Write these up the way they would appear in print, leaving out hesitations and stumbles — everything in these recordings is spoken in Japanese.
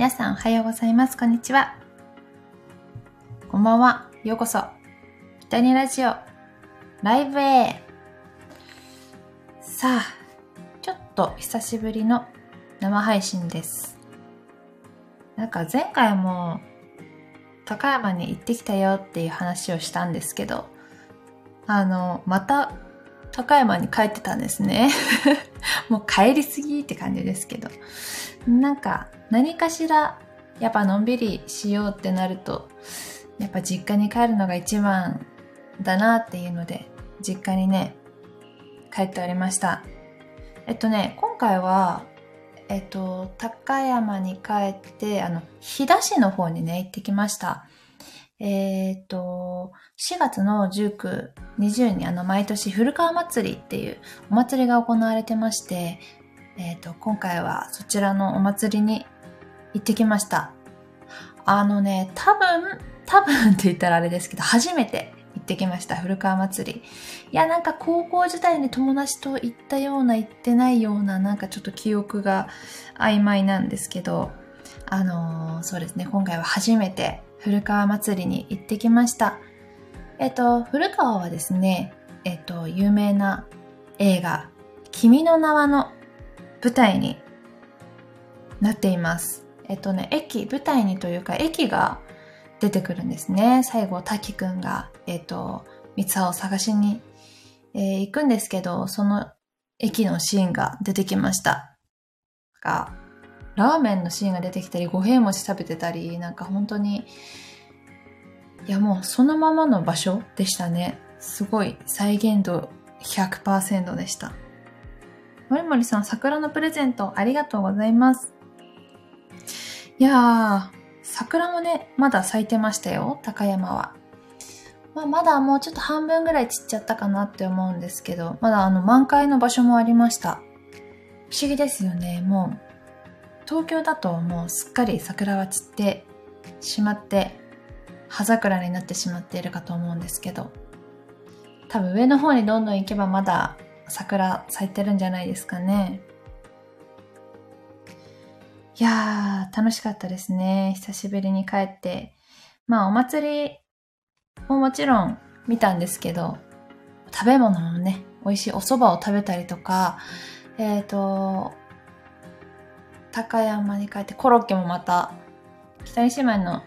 皆さんおはようございます。こんにちは。こんばんは。ようこそ。ひとりラジオライブへ。さあ、ちょっと久しぶりの生配信です。なんか前回も高山に行ってきたよっていう話をしたんですけど、また高山に帰ってたんですね。もう帰りすぎって感じですけど。なんか何かしらやっぱのんびりしようってなるとやっぱ実家に帰るのが一番だなっていうので実家にね帰っておりました。今回は高山に帰って飛騨市の方にね行ってきました。4月の19、20に毎年古川祭りっていうお祭りが行われてまして今回はそちらのお祭りに行ってきました。多分って言ったらあれですけど、初めて行ってきました、古川祭り。いや、なんか高校時代に友達と行ったような、行ってないような、なんかちょっと記憶が曖昧なんですけど、そうですね、今回は初めて古川祭りに行ってきました。古川はですね、有名な映画、君の名はの舞台になっています。舞台にというか、駅が出てくるんですね。最後、滝くんが、三葉を探しに、行くんですけど、その駅のシーンが出てきました。ラーメンのシーンが出てきたり、五平餅食べてたり、なんか本当に、いやもうそのままの場所でしたね。すごい、再現度 100% でした。もりもりさん、桜のプレゼントありがとうございます。いやー、桜もね、まだ咲いてましたよ、高山は。まだもうちょっと半分ぐらい散っちゃったかなって思うんですけど、まだ満開の場所もありました。不思議ですよね、もう。東京だともうすっかり桜は散ってしまって、葉桜になってしまっているかと思うんですけど、多分上の方にどんどん行けばまだ、桜咲いてるんじゃないですかね。いやー、楽しかったですね。久しぶりに帰って。お祭りももちろん見たんですけど、食べ物もね、美味しいお蕎麦を食べたりとか、高山に帰ってコロッケもまた、北西島の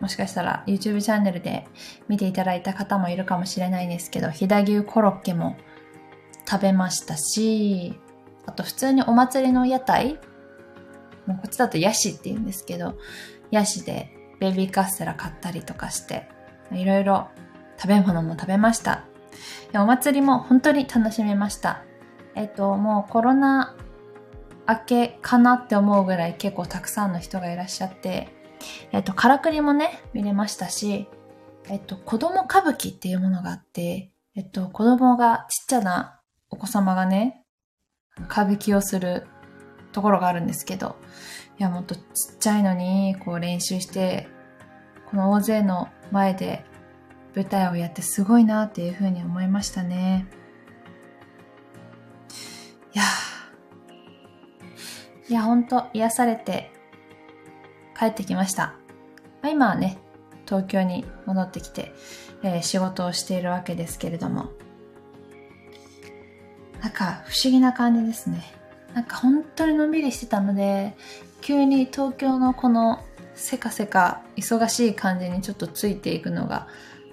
もしかしたら YouTube チャンネルで見ていただいた方もいるかもしれないんですけど、飛騨牛コロッケも食べましたし、あと普通にお祭りの屋台、もうこっちだとヤシって言うんですけど、ヤシでベビーカステラ買ったりとかして、いろいろ食べ物も食べました。お祭りも本当に楽しめました。もうコロナ明けかなって思うぐらい結構たくさんの人がいらっしゃって、からくりもね、見れましたし、子供歌舞伎っていうものがあって、子供がちっちゃなお子様がね、歌舞伎をするところがあるんですけど、いや、もっとちっちゃいのに、練習して、この大勢の前で舞台をやってすごいなっていうふうに思いましたね。いや、ほんと癒されて帰ってきました。今はね、東京に戻ってきて、仕事をしているわけですけれども、なんか不思議な感じですね。なんか本当にのんびりしてたので、急に東京のこのせかせか忙しい感じにちょっとついていくのが、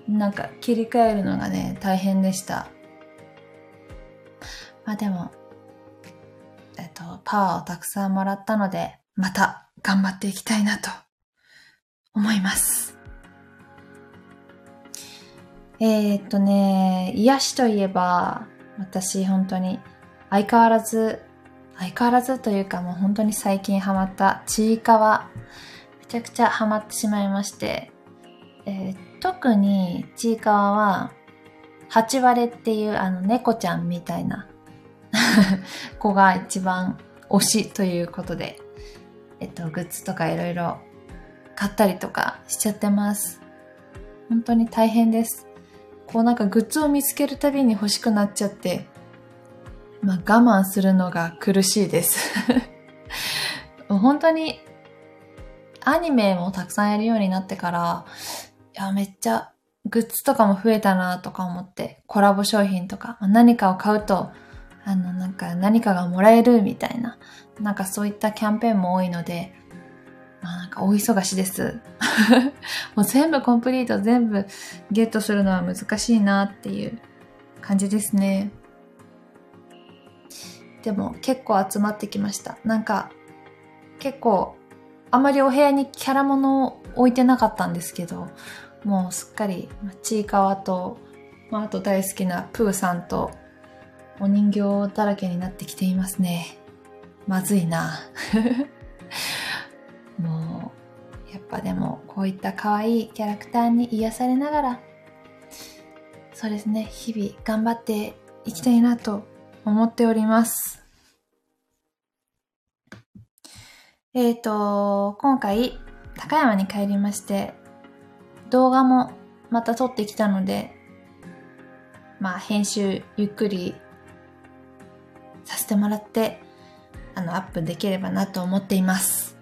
なんか切り替えるのがね、大変でした。でも、パワーをたくさんもらったので、また頑張っていきたいなと思います。癒しといえば、私本当に相変わらずというかもう本当に最近ハマったちいかわ、めちゃくちゃハマってしまいまして、特にちいかわはハチワレっていう猫ちゃんみたいな子が一番推しということで、グッズとかいろいろ買ったりとかしちゃってます。本当に大変です。なんかグッズを見つけるたびに欲しくなっちゃって、我慢するのが苦しいです。本当にアニメもたくさんやるようになってから、いや、めっちゃグッズとかも増えたなとか思って、コラボ商品とか、何かを買うと、何かがもらえるみたいな、なんかそういったキャンペーンも多いので、なんか大忙しです。もう全部コンプリート、全部ゲットするのは難しいなっていう感じですね。でも結構集まってきました。なんか結構あまりお部屋にキャラものを置いてなかったんですけど、もうすっかりちいかわと、あと大好きなプーさんとお人形だらけになってきていますね。まずいな。もうやっぱでもこういった可愛いキャラクターに癒されながら、そうですね、日々頑張っていきたいなと思っております。今回高山に帰りまして、動画もまた撮ってきたので、編集ゆっくりさせてもらって、アップできればなと思っています。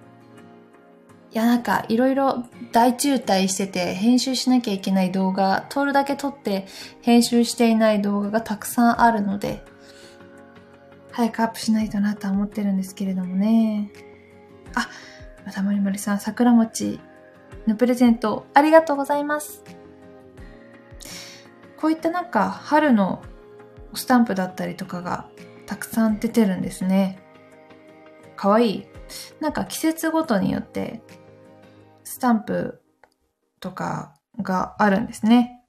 いや、なんかいろいろ大渋滞してて、編集しなきゃいけない動画、撮るだけ撮って編集していない動画がたくさんあるので、早くアップしないとなとは思ってるんですけれどもね。あ、またまりまりさん、桜餅のプレゼントありがとうございます。こういったなんか春のスタンプだったりとかがたくさん出てるんですね。かわいい。なんか季節ごとによってスタンプとかがあるんですね。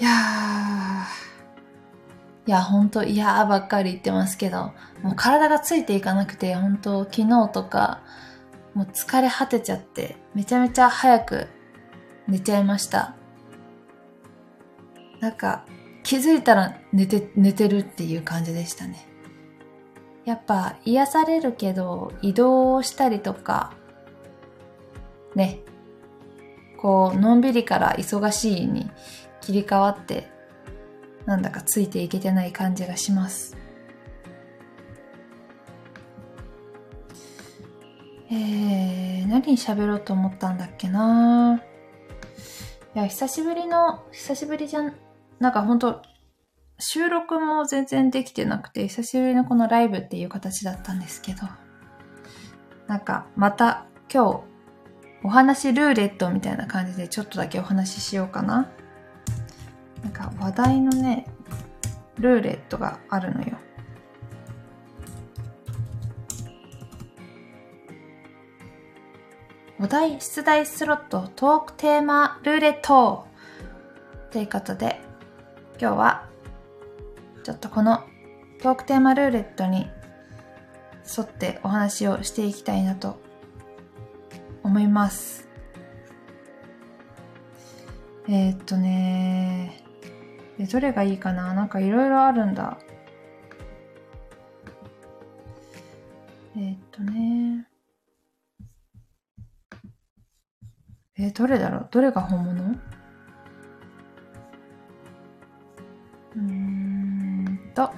いやほんと、いやばっかり言ってますけど、もう体がついていかなくて、ほんと昨日とかもう疲れ果てちゃって、めちゃめちゃ早く寝ちゃいました。なんか気づいたら寝てるっていう感じでしたね。やっぱ癒されるけど、移動をしたりとかね、こうのんびりから忙しいに切り替わって、なんだかついていけてない感じがします。何喋ろうと思ったんだっけな。いや、久しぶりじゃん。なんかほんと収録も全然できてなくて、久しぶりのこのライブっていう形だったんですけど、なんかまた今日お話ルーレットみたいな感じでちょっとだけお話ししようかな。なんか話題のね、ルーレットがあるのよ。お題、出題スロット、トークテーマルーレットということで、今日はちょっとこのトークテーマルーレットに沿ってお話をしていきたいなと思います。どれがいいかな？なんかいろいろあるんだ。どれだろう？どれが本物？ど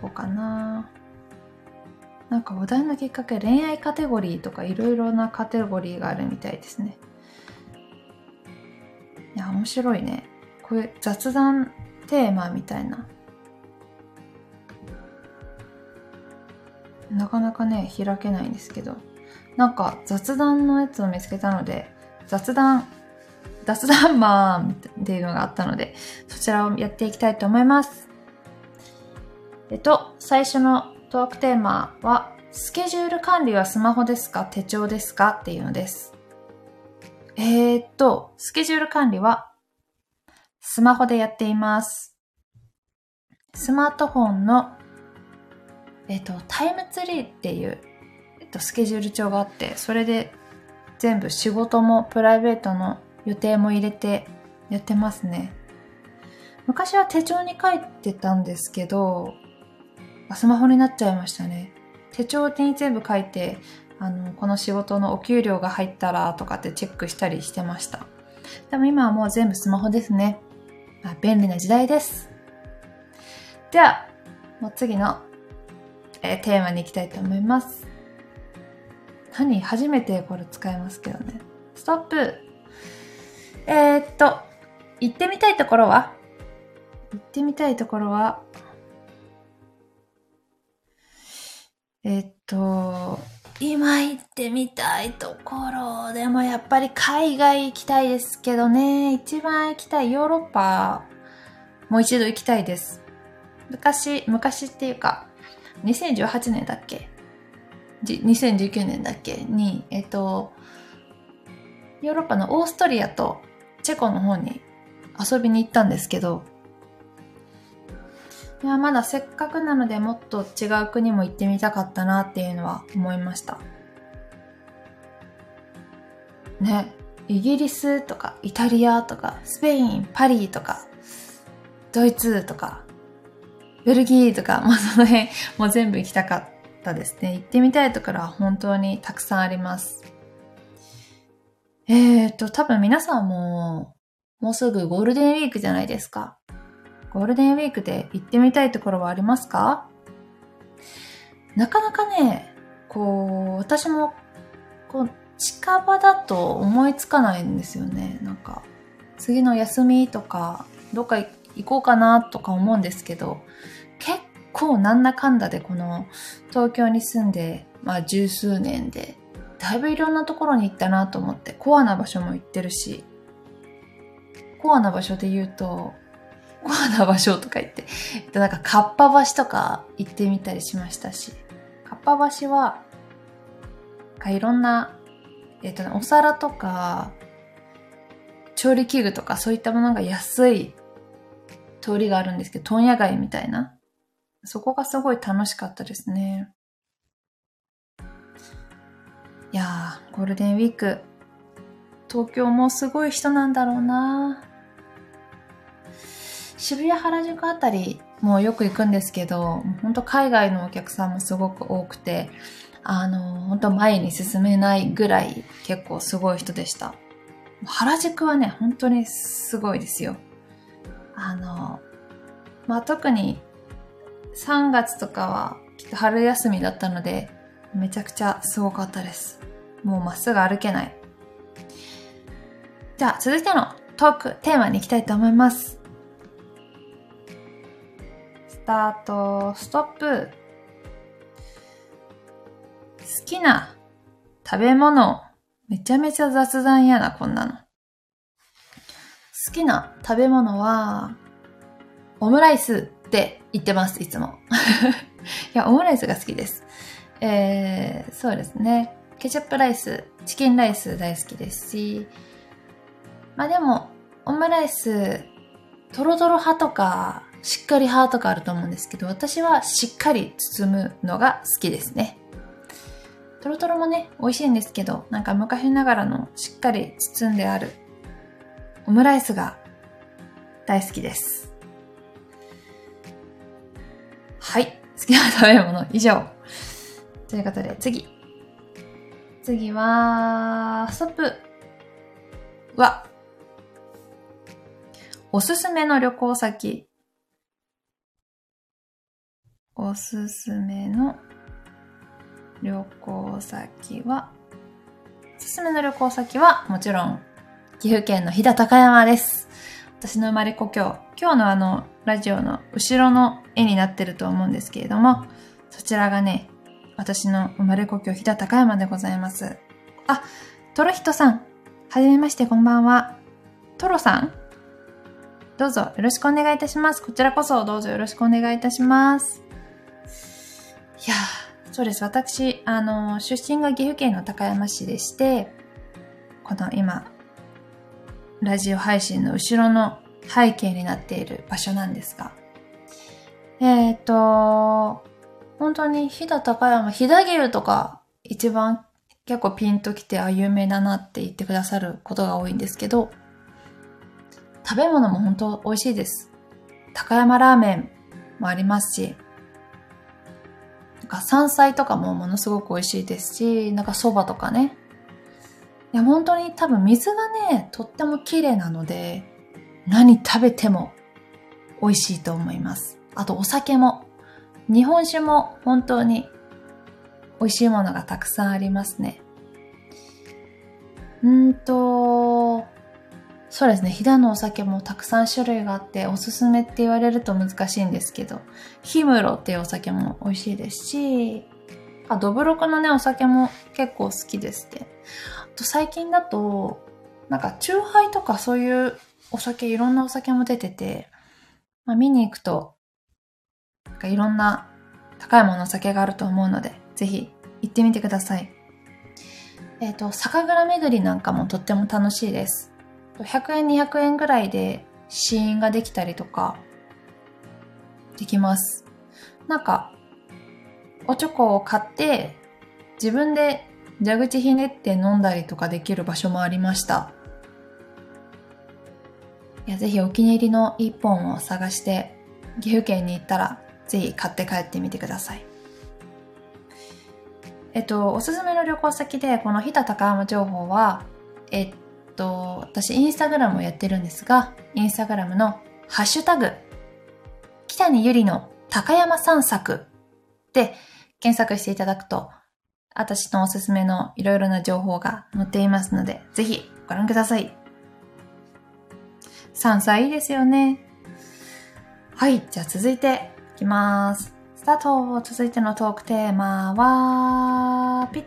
こかな。なんかお題のきっかけ、恋愛カテゴリーとかいろいろなカテゴリーがあるみたいですね。いや、面白いね。こういう雑談テーマみたいな。なかなかね、開けないんですけど。なんか雑談のやつを見つけたので、雑談マンっていうのがあったので、そちらをやっていきたいと思います。最初のトークテーマは、スケジュール管理はスマホですか手帳ですかっていうのです。スケジュール管理はスマホでやっています。スマートフォンの、タイムツリーっていう、スケジュール帳があって、それで全部仕事もプライベートの予定も入れてやってますね。昔は手帳に書いてたんですけど、スマホになっちゃいましたね。手帳に全部書いて、この仕事のお給料が入ったらとかってチェックしたりしてました。でも今はもう全部スマホですね。便利な時代です。では、もう次のテーマにいきたいと思います。初めてこれ使いますけどね。ストップ。行ってみたいところは？行ってみたいところは、今行ってみたいところ、でもやっぱり海外行きたいですけどね。一番行きたいヨーロッパ、もう一度行きたいです。昔っていうか、2018年だっけ？2019年だっけに、ヨーロッパのオーストリアとチェコの方に遊びに行ったんですけど、いや、まだせっかくなのでもっと違う国も行ってみたかったなっていうのは思いました。ね、イギリスとかイタリアとかスペイン、パリとかドイツとかベルギーとか、まあ、その辺もう全部行きたかったですね。行ってみたいところは本当にたくさんあります。多分皆さんももうすぐゴールデンウィークじゃないですか。ゴールデンウィークで行ってみたいところはありますか？なかなかね、私も、近場だと思いつかないんですよね。なんか、次の休みとか、どっか行こうかなとか思うんですけど、結構なんだかんだでこの東京に住んで、十数年で、だいぶいろんなところに行ったなと思って、コアな場所も行ってるし、コアな場所で言うと、コアな場所とか言って、なんかかっぱ橋とか行ってみたりしましたし、かっぱ橋は、いろんな、お皿とか、調理器具とかそういったものが安い通りがあるんですけど、問屋街みたいな。そこがすごい楽しかったですね。いやー、ゴールデンウィーク、東京もすごい人なんだろうな。渋谷、原宿あたりもよく行くんですけど、本当海外のお客さんもすごく多くて、本当前に進めないぐらい結構すごい人でした。原宿はね、本当にすごいですよ。特に3月とかはきっと春休みだったので、めちゃくちゃすごかったです。もうまっすぐ歩けない。じゃあ続いてのトーク、テーマに行きたいと思います。ストップ。好きな食べ物。めちゃめちゃ雑談やな、こんなの。好きな食べ物は、オムライスって言ってます、いつも。いや、オムライスが好きです。そうですね。ケチャップライス、チキンライス大好きですし、でも、オムライス、トロトロ派とか、しっかり派とかあると思うんですけど、私はしっかり包むのが好きですね。トロトロもね、美味しいんですけど、なんか昔ながらのしっかり包んであるオムライスが大好きです。はい。好きな食べ物以上。ということで、次。次は、ストップ。は、おすすめの旅行先。おすすめの旅行先は、おすすめの旅行先は、もちろん、岐阜県の飛騨高山です。私の生まれ故郷。今日のラジオの後ろの絵になってると思うんですけれども、そちらがね、私の生まれ故郷、飛騨高山でございます。トロヒトさん。はじめまして、こんばんは。トロさん、どうぞよろしくお願いいたします。こちらこそどうぞよろしくお願いいたします。いやー、そうです。私、出身が岐阜県の高山市でして、この今、ラジオ配信の後ろの背景になっている場所なんですが、本当に飛騨高山、飛騨牛とか一番結構ピンときて、有名だなって言ってくださることが多いんですけど、食べ物も本当美味しいです。高山ラーメンもありますし、山菜とかもものすごく美味しいですし、蕎麦とかね。いや、本当に多分水がね、とっても綺麗なので、何食べても美味しいと思います。あとお酒も。日本酒も本当に美味しいものがたくさんありますね。そうですね。飛騨のお酒もたくさん種類があって、おすすめって言われると難しいんですけど、氷室っていうお酒も美味しいですし、どぶろくのね、お酒も結構好きですね。あと最近だと、なんか、酎ハイとかそういうお酒、いろんなお酒も出てて、見に行くと、なんかいろんな高いものお酒があると思うので、ぜひ行ってみてください。酒蔵巡りなんかもとっても楽しいです。100円、200円ぐらいで試飲ができたりとか、できます。なんか、おちょこを買って、自分で蛇口ひねって飲んだりとかできる場所もありました。いや、ぜひお気に入りの一本を探して、岐阜県に行ったら、ぜひ買って帰ってみてください。おすすめの旅行先で、この飛騨高山情報は、私インスタグラムをやってるんですが、インスタグラムのハッシュタグ、北にゆりの高山散策で検索していただくと、私のおすすめのいろいろな情報が載っていますので、ぜひご覧ください。山菜いいですよね。はい、じゃあ続いていきます。スタート。続いてのトークテーマは、ピッ。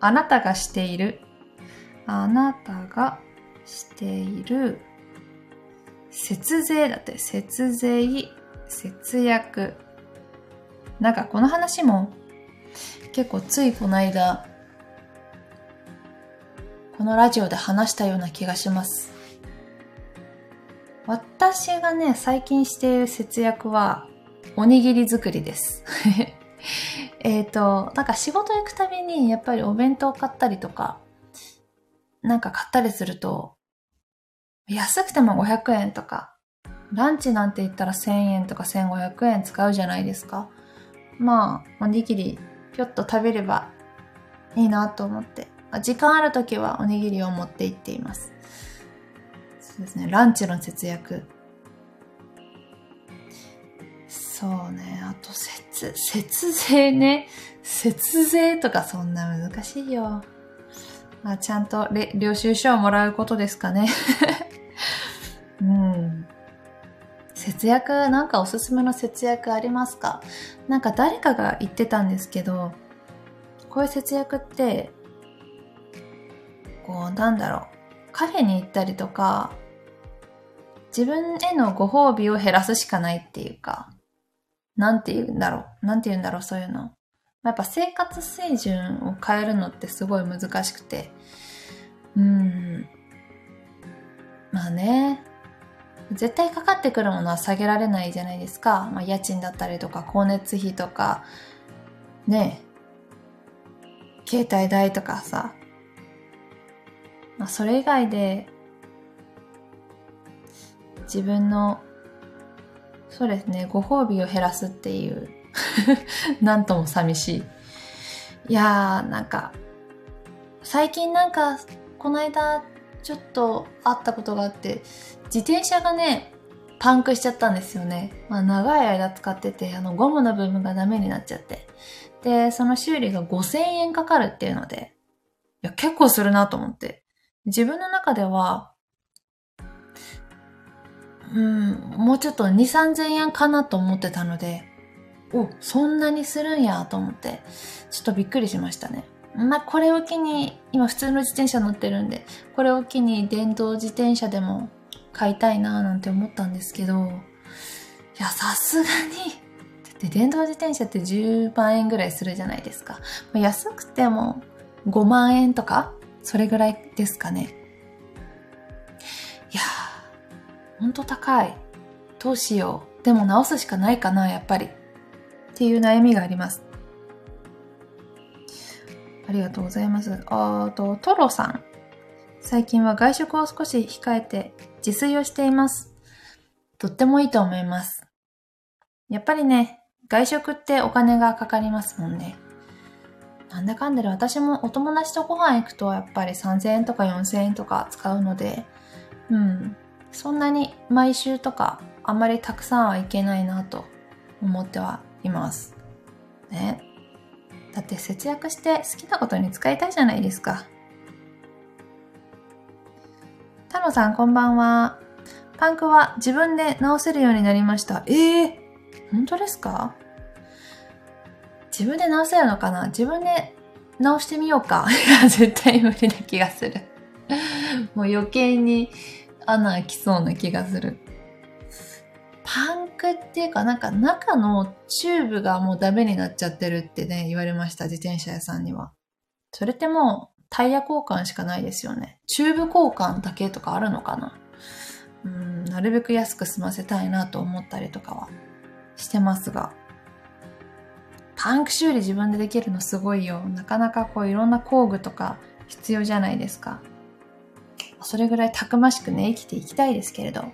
あなたがしている節税だって、節税、節約。なんかこの話も結構ついこの間このラジオで話したような気がします。私がね、最近している節約はおにぎり作りですなんか仕事行くたびにやっぱりお弁当買ったりとかなんか買ったりすると、安くても500円とか、ランチなんて言ったら1000円とか1500円使うじゃないですか。まあ、おにぎりぴょっと食べればいいなと思って、時間あるときはおにぎりを持って行っています。そうですね、ランチの節約。そうね、あと節税ね。節税とかそんな難しいよ。まあ、ちゃんと領収書をもらうことですかね、うん、節約、なんかおすすめの節約ありますか？なんか誰かが言ってたんですけど、こういう節約ってこうカフェに行ったりとか自分へのご褒美を減らすしかないっていうか、なんて言うんだろうそういうの。やっぱ生活水準を変えるのってすごい難しくて。まあね。絶対かかってくるものは下げられないじゃないですか。まあ、家賃だったりとか、光熱費とか、ねえ。携帯代とかさ。まあ、それ以外で、自分の、そうですね、ご褒美を減らすっていう。なんとも寂しい。いやー、なんか、最近なんか、この間、ちょっとあったことがあって、自転車がね、パンクしちゃったんですよね。まあ、長い間使ってて、ゴムの部分がダメになっちゃって。で、その修理が5000円かかるっていうので、いや、結構するなと思って。自分の中では、もうちょっと2、3000円かなと思ってたので、そんなにするんやと思って、ちょっとびっくりしましたね。まあ、これを機に、今普通の自転車乗ってるんで、これを機に電動自転車でも買いたいなーなんて思ったんですけど、いや、さすがに、だって電動自転車って10万円ぐらいするじゃないですか。安くても5万円とか、それぐらいですかね。いやー、ほんと高い。どうしよう。でも直すしかないかな、やっぱり。っていう悩みがあります。ありがとうございます。トロさん。最近は外食を少し控えて自炊をしています。とってもいいと思います。やっぱりね、外食ってお金がかかりますもんね。なんだかんだで私もお友達とご飯行くとやっぱり3000円とか4000円とか使うので、そんなに毎週とかあんまりたくさんはいけないなと思ってはいます。ね。だって節約して好きなことに使いたいじゃないですか。太郎さんこんばんは。パンクは自分で直せるようになりました。本当ですか？自分で直せるのかな？自分で直してみようか。いや、絶対無理な気がする。もう余計に穴開きそうな気がする。パンクっていうか、なんか中のチューブがもうダメになっちゃってるってね、言われました、自転車屋さんには。それってもうタイヤ交換しかないですよね。チューブ交換だけとかあるのかな？なるべく安く済ませたいなと思ったりとかはしてますが。パンク修理自分でできるのすごいよ。なかなかこういろんな工具とか必要じゃないですか。それぐらいたくましくね、生きていきたいですけれど。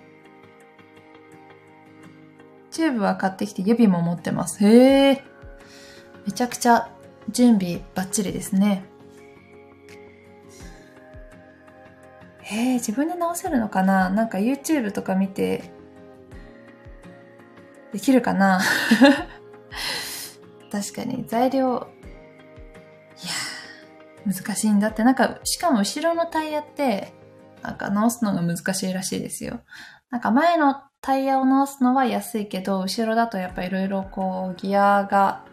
チューブは買ってきて指も持ってます。へえ。めちゃくちゃ準備バッチリですね。へえ、自分で直せるのかな？なんか YouTube とか見て、できるかな？確かに材料、いや、難しいんだって。なんか、しかも後ろのタイヤって、なんか直すのが難しいらしいですよ。なんか前のタイヤを直すのは安いけど、後ろだとやっぱいろいろこう、ギアが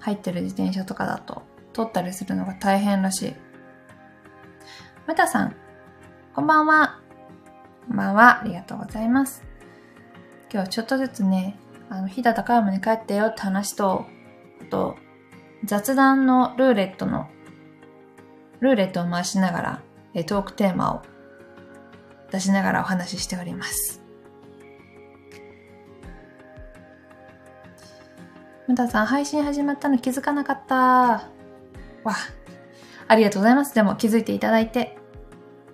入ってる自転車とかだと、取ったりするのが大変らしい。ムタさん、こんばんは。こんばんは。ありがとうございます。今日はちょっとずつね、飛騨高山に帰ったよって話と、あと、雑談のルーレットを回しながら、トークテーマを出しながらお話ししております。ムタさん、配信始まったの気づかなかった。わ、ありがとうございます。でも気づいていただいて。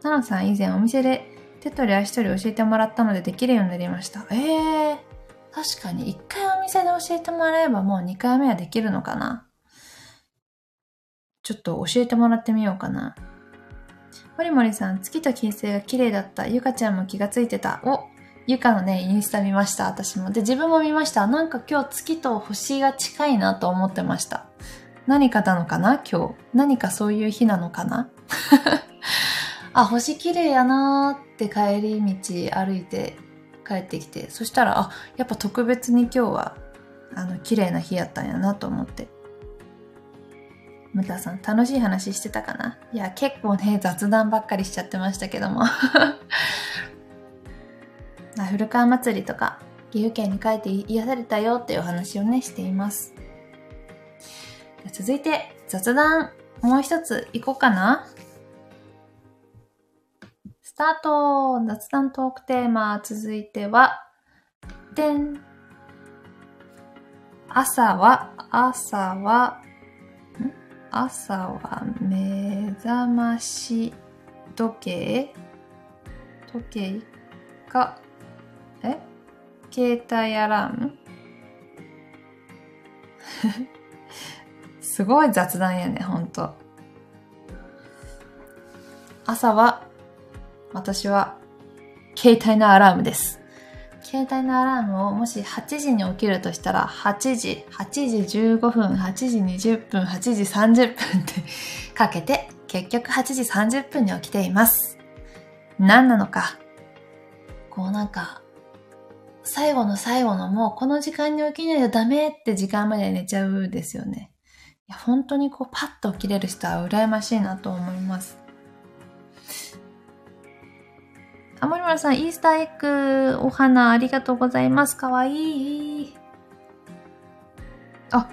ナナさん、以前お店で手取り足取り教えてもらったのでできるようになりました。確かに1回お店で教えてもらえばもう2回目はできるのかな。ちょっと教えてもらってみようかな。モリモリさん、月と金星が綺麗だった。ゆかちゃんも気がついてた。お、ゆかのね、インスタ見ました。私も。で、自分も見ました。なんか今日月と星が近いなと思ってました。何かなのかな今日。何かそういう日なのかなあ、星綺麗やなーって帰り道歩いて帰ってきて、そしたら、あ、やっぱ特別に今日は、綺麗な日やったんやなと思って。ムタさん、楽しい話してたかな？いや、結構ね、雑談ばっかりしちゃってましたけども。古川祭りとか、岐阜県に帰って癒されたよっていうお話をね、しています。続いて、雑談、もう一ついこうかな。スタート！雑談トークテーマ、続いては、てん！朝は目覚まし時計か、携帯アラームすごい雑談やね、ほんと。朝は、私は、携帯のアラームです。携帯のアラームをもし8時に起きるとしたら、8時15分、8時20分、8時30分ってかけて、結局8時30分に起きています。何なのか。こうなんか、最後の最後のもうこの時間に起きないとダメって時間まで寝ちゃうんですよね。いや、本当にこうパッと起きれる人は羨ましいなと思います。あ、森村さん、イースターエッグ、お花、ありがとうございます。かわいい。あ、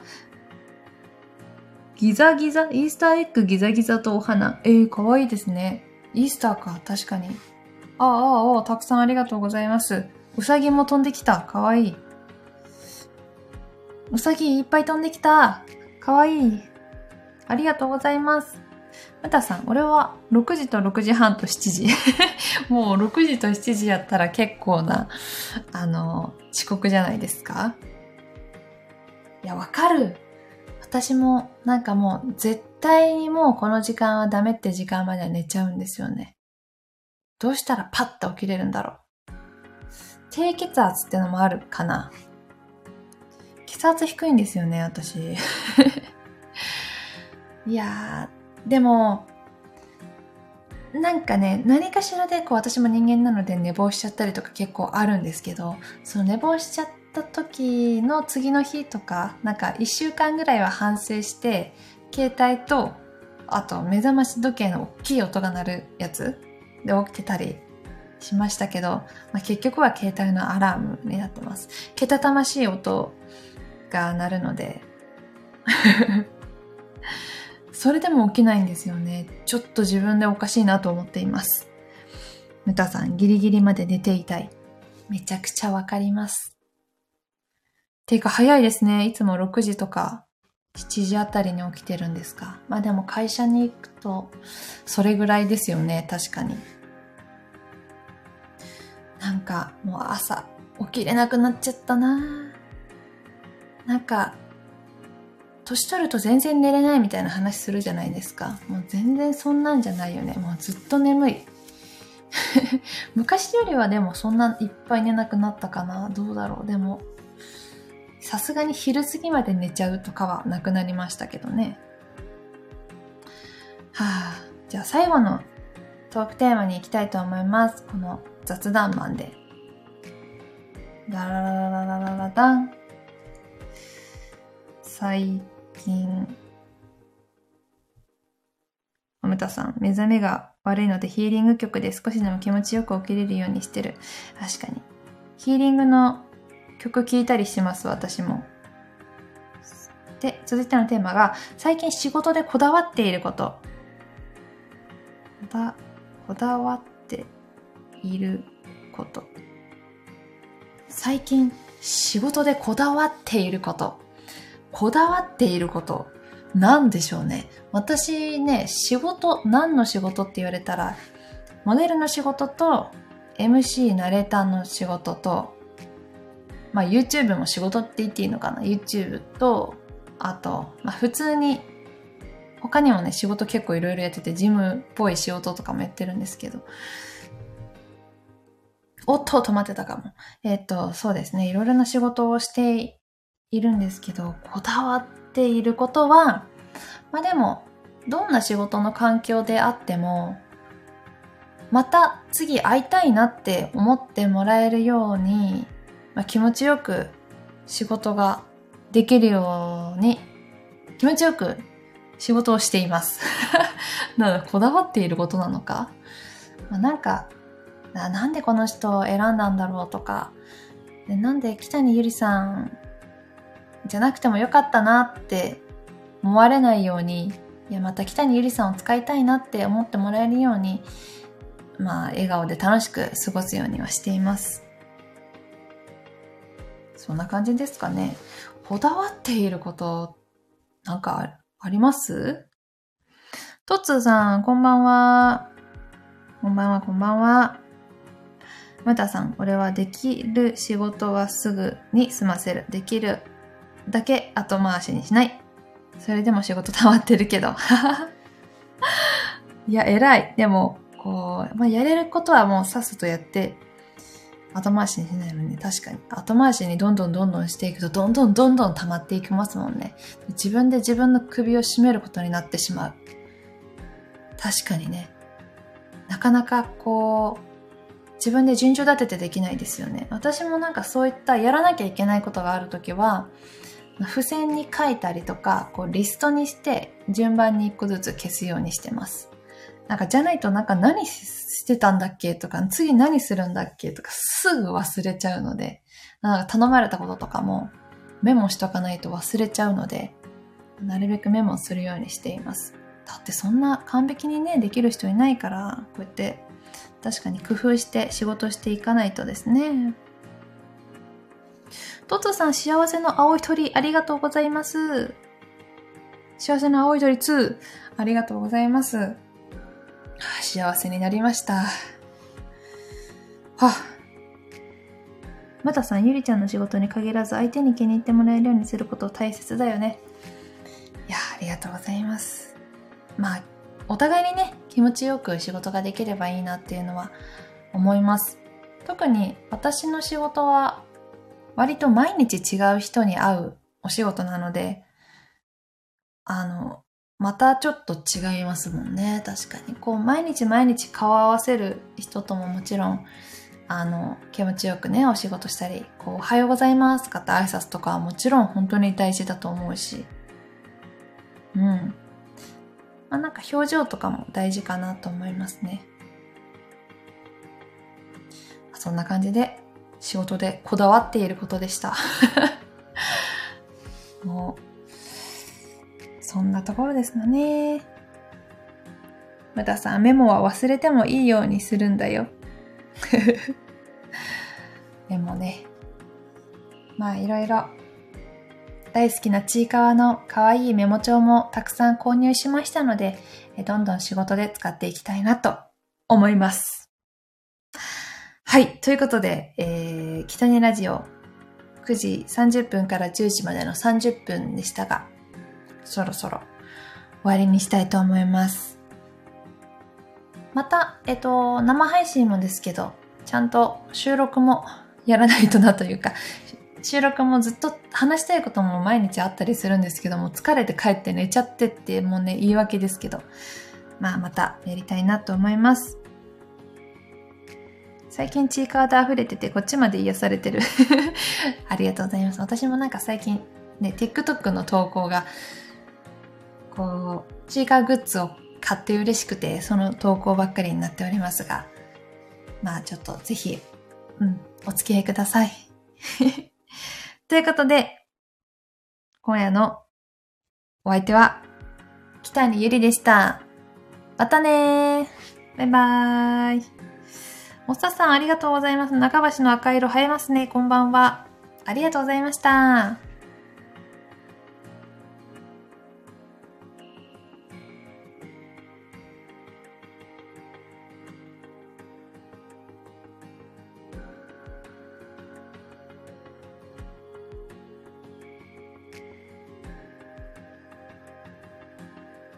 ギザギザ、イースターエッグ、ギザギザとお花。かわいいですね。イースターか、確かに。たくさんありがとうございます。うさぎも飛んできた。かわいい。うさぎいっぱい飛んできた。かわいい。ありがとうございます。ムタさん、俺は6時と6時半と7時。もう6時と7時やったら結構な、遅刻じゃないですか？いや、わかる。私も、なんかもう、絶対にもうこの時間はダメって時間までは寝ちゃうんですよね。どうしたらパッと起きれるんだろう。低血圧ってのもあるかな。血血圧低いんですよね、私。いやー、でも、なんかね、何かしらでこう私も人間なので寝坊しちゃったりとか結構あるんですけど、その寝坊しちゃった時の次の日とか、なんか1週間ぐらいは反省して、携帯と、あと目覚まし時計の大きい音が鳴るやつで起きてたりしましたけど、結局は携帯のアラームになってます。けたたましい音が鳴るので、それでも起きないんですよね。ちょっと自分でおかしいなと思っています。ムタさん、ギリギリまで寝ていたい。めちゃくちゃわかります。ていうか早いですね。いつも6時とか7時あたりに起きてるんですか。まあでも会社に行くとそれぐらいですよね。確かに。なんかもう朝起きれなくなっちゃったな。なんか年取ると全然寝れないみたいな話するじゃないですか。もう全然そんなんじゃないよね。もうずっと眠い。昔よりはでもそんないっぱい寝なくなったかな。どうだろう。でも、さすがに昼過ぎまで寝ちゃうとかはなくなりましたけどね。はぁ、じゃあ最後のトークテーマに行きたいと思います。この雑談版で。ダララララララダン。最近、ムタさん、目覚めが悪いのでヒーリング曲で少しでも気持ちよく起きれるようにしてる。確かにヒーリングの曲聴いたりします、私も。で、続いてのテーマが最近仕事でこだわっていること。こだわっていること。最近仕事でこだわっていること、こだわっていることなんでしょうね。私ね、仕事、何の仕事って言われたら、モデルの仕事と MC ナレーターの仕事と、YouTube も仕事って言っていいのかな。 YouTube と、あと、普通に他にもね、仕事結構いろいろやってて、ジムっぽい仕事とかもやってるんですけど、おっと止まってたかも。そうですね、いろいろな仕事をしているんですけど、こだわっていることは、でもどんな仕事の環境であっても、また次会いたいなって思ってもらえるように、気持ちよく仕事ができるように、気持ちよく仕事をしています。なんかこだわっていることなのか、なんでこの人を選んだんだろうとか、なんで北にゆりさんじゃなくてもよかったなって思われないように、いや、また北にゆりさんを使いたいなって思ってもらえるように、笑顔で楽しく過ごすようにはしています。そんな感じですかね。こだわっていること、なんかあります？とっつーさん、こんばんは。こんばんは、こんばんは。むたさん、俺はできる仕事はすぐに済ませる。できるだけ後回しにしない。それでも仕事溜まってるけど。いや、偉い。でもこう、やれることはもうさっさとやって後回しにしないのに、確かに後回しにどんどんしていくと、どんどん溜まっていきますもんね。自分で自分の首を絞めることになってしまう。確かにね、なかなかこう自分で順序立ててできないですよね。私もそういったやらなきゃいけないことがあるときは、付箋に書いたりとか、こうリストにして順番に一個ずつ消すようにしてます。じゃないと何してたんだっけとか、次何するんだっけとか、すぐ忘れちゃうので、頼まれたこととかもメモしとかないと忘れちゃうので、なるべくメモするようにしています。だってそんな完璧にね、できる人いないから、こうやって確かに工夫して仕事していかないとですね。トツさん、幸せの青い鳥ありがとうございます。幸せの青い鳥2ありがとうございます。幸せになりました。ムタさん、ゆりちゃんの仕事に限らず相手に気に入ってもらえるようにすること大切だよね。いや、ありがとうございます。お互いにね、気持ちよく仕事ができればいいなっていうのは思います。特に私の仕事は割と毎日違う人に会うお仕事なので、またちょっと違いますもんね。確かにこう毎日毎日顔合わせる人とももちろん気持ちよくねお仕事したり、こうおはようございますとかって挨拶とかはもちろん本当に大事だと思うし、まあなんか表情とかも大事かなと思いますね。そんな感じで仕事でこだわっていることでした。もう、そんなところですよね。ムタさん、メモは忘れてもいいようにするんだよ。でもね、まあいろいろ大好きなちいかわの可愛いメモ帳もたくさん購入しましたので、どんどん仕事で使っていきたいなと思います。はい。ということで、キタネラジオ9時30分から10時までの30分でしたが、そろそろ終わりにしたいと思います。また、生配信もですけど、ちゃんと収録もやらないとなというか、収録もずっと話したいことも毎日あったりするんですけども、疲れて帰って寝ちゃってってもうね、言い訳ですけど、まあまたやりたいなと思います。最近ちいかわで溢れててこっちまで癒されてる。ありがとうございます。私もなんか最近ね、TikTok の投稿が、こう、ちいかわグッズを買って嬉しくて、その投稿ばっかりになっておりますが、まあちょっとぜひ、お付き合いください。ということで、今夜のお相手は、北にゆりでした。またねー。バイバーイ。おささんありがとうございます。中橋の赤色映えますね。こんばんは。ありがとうございました。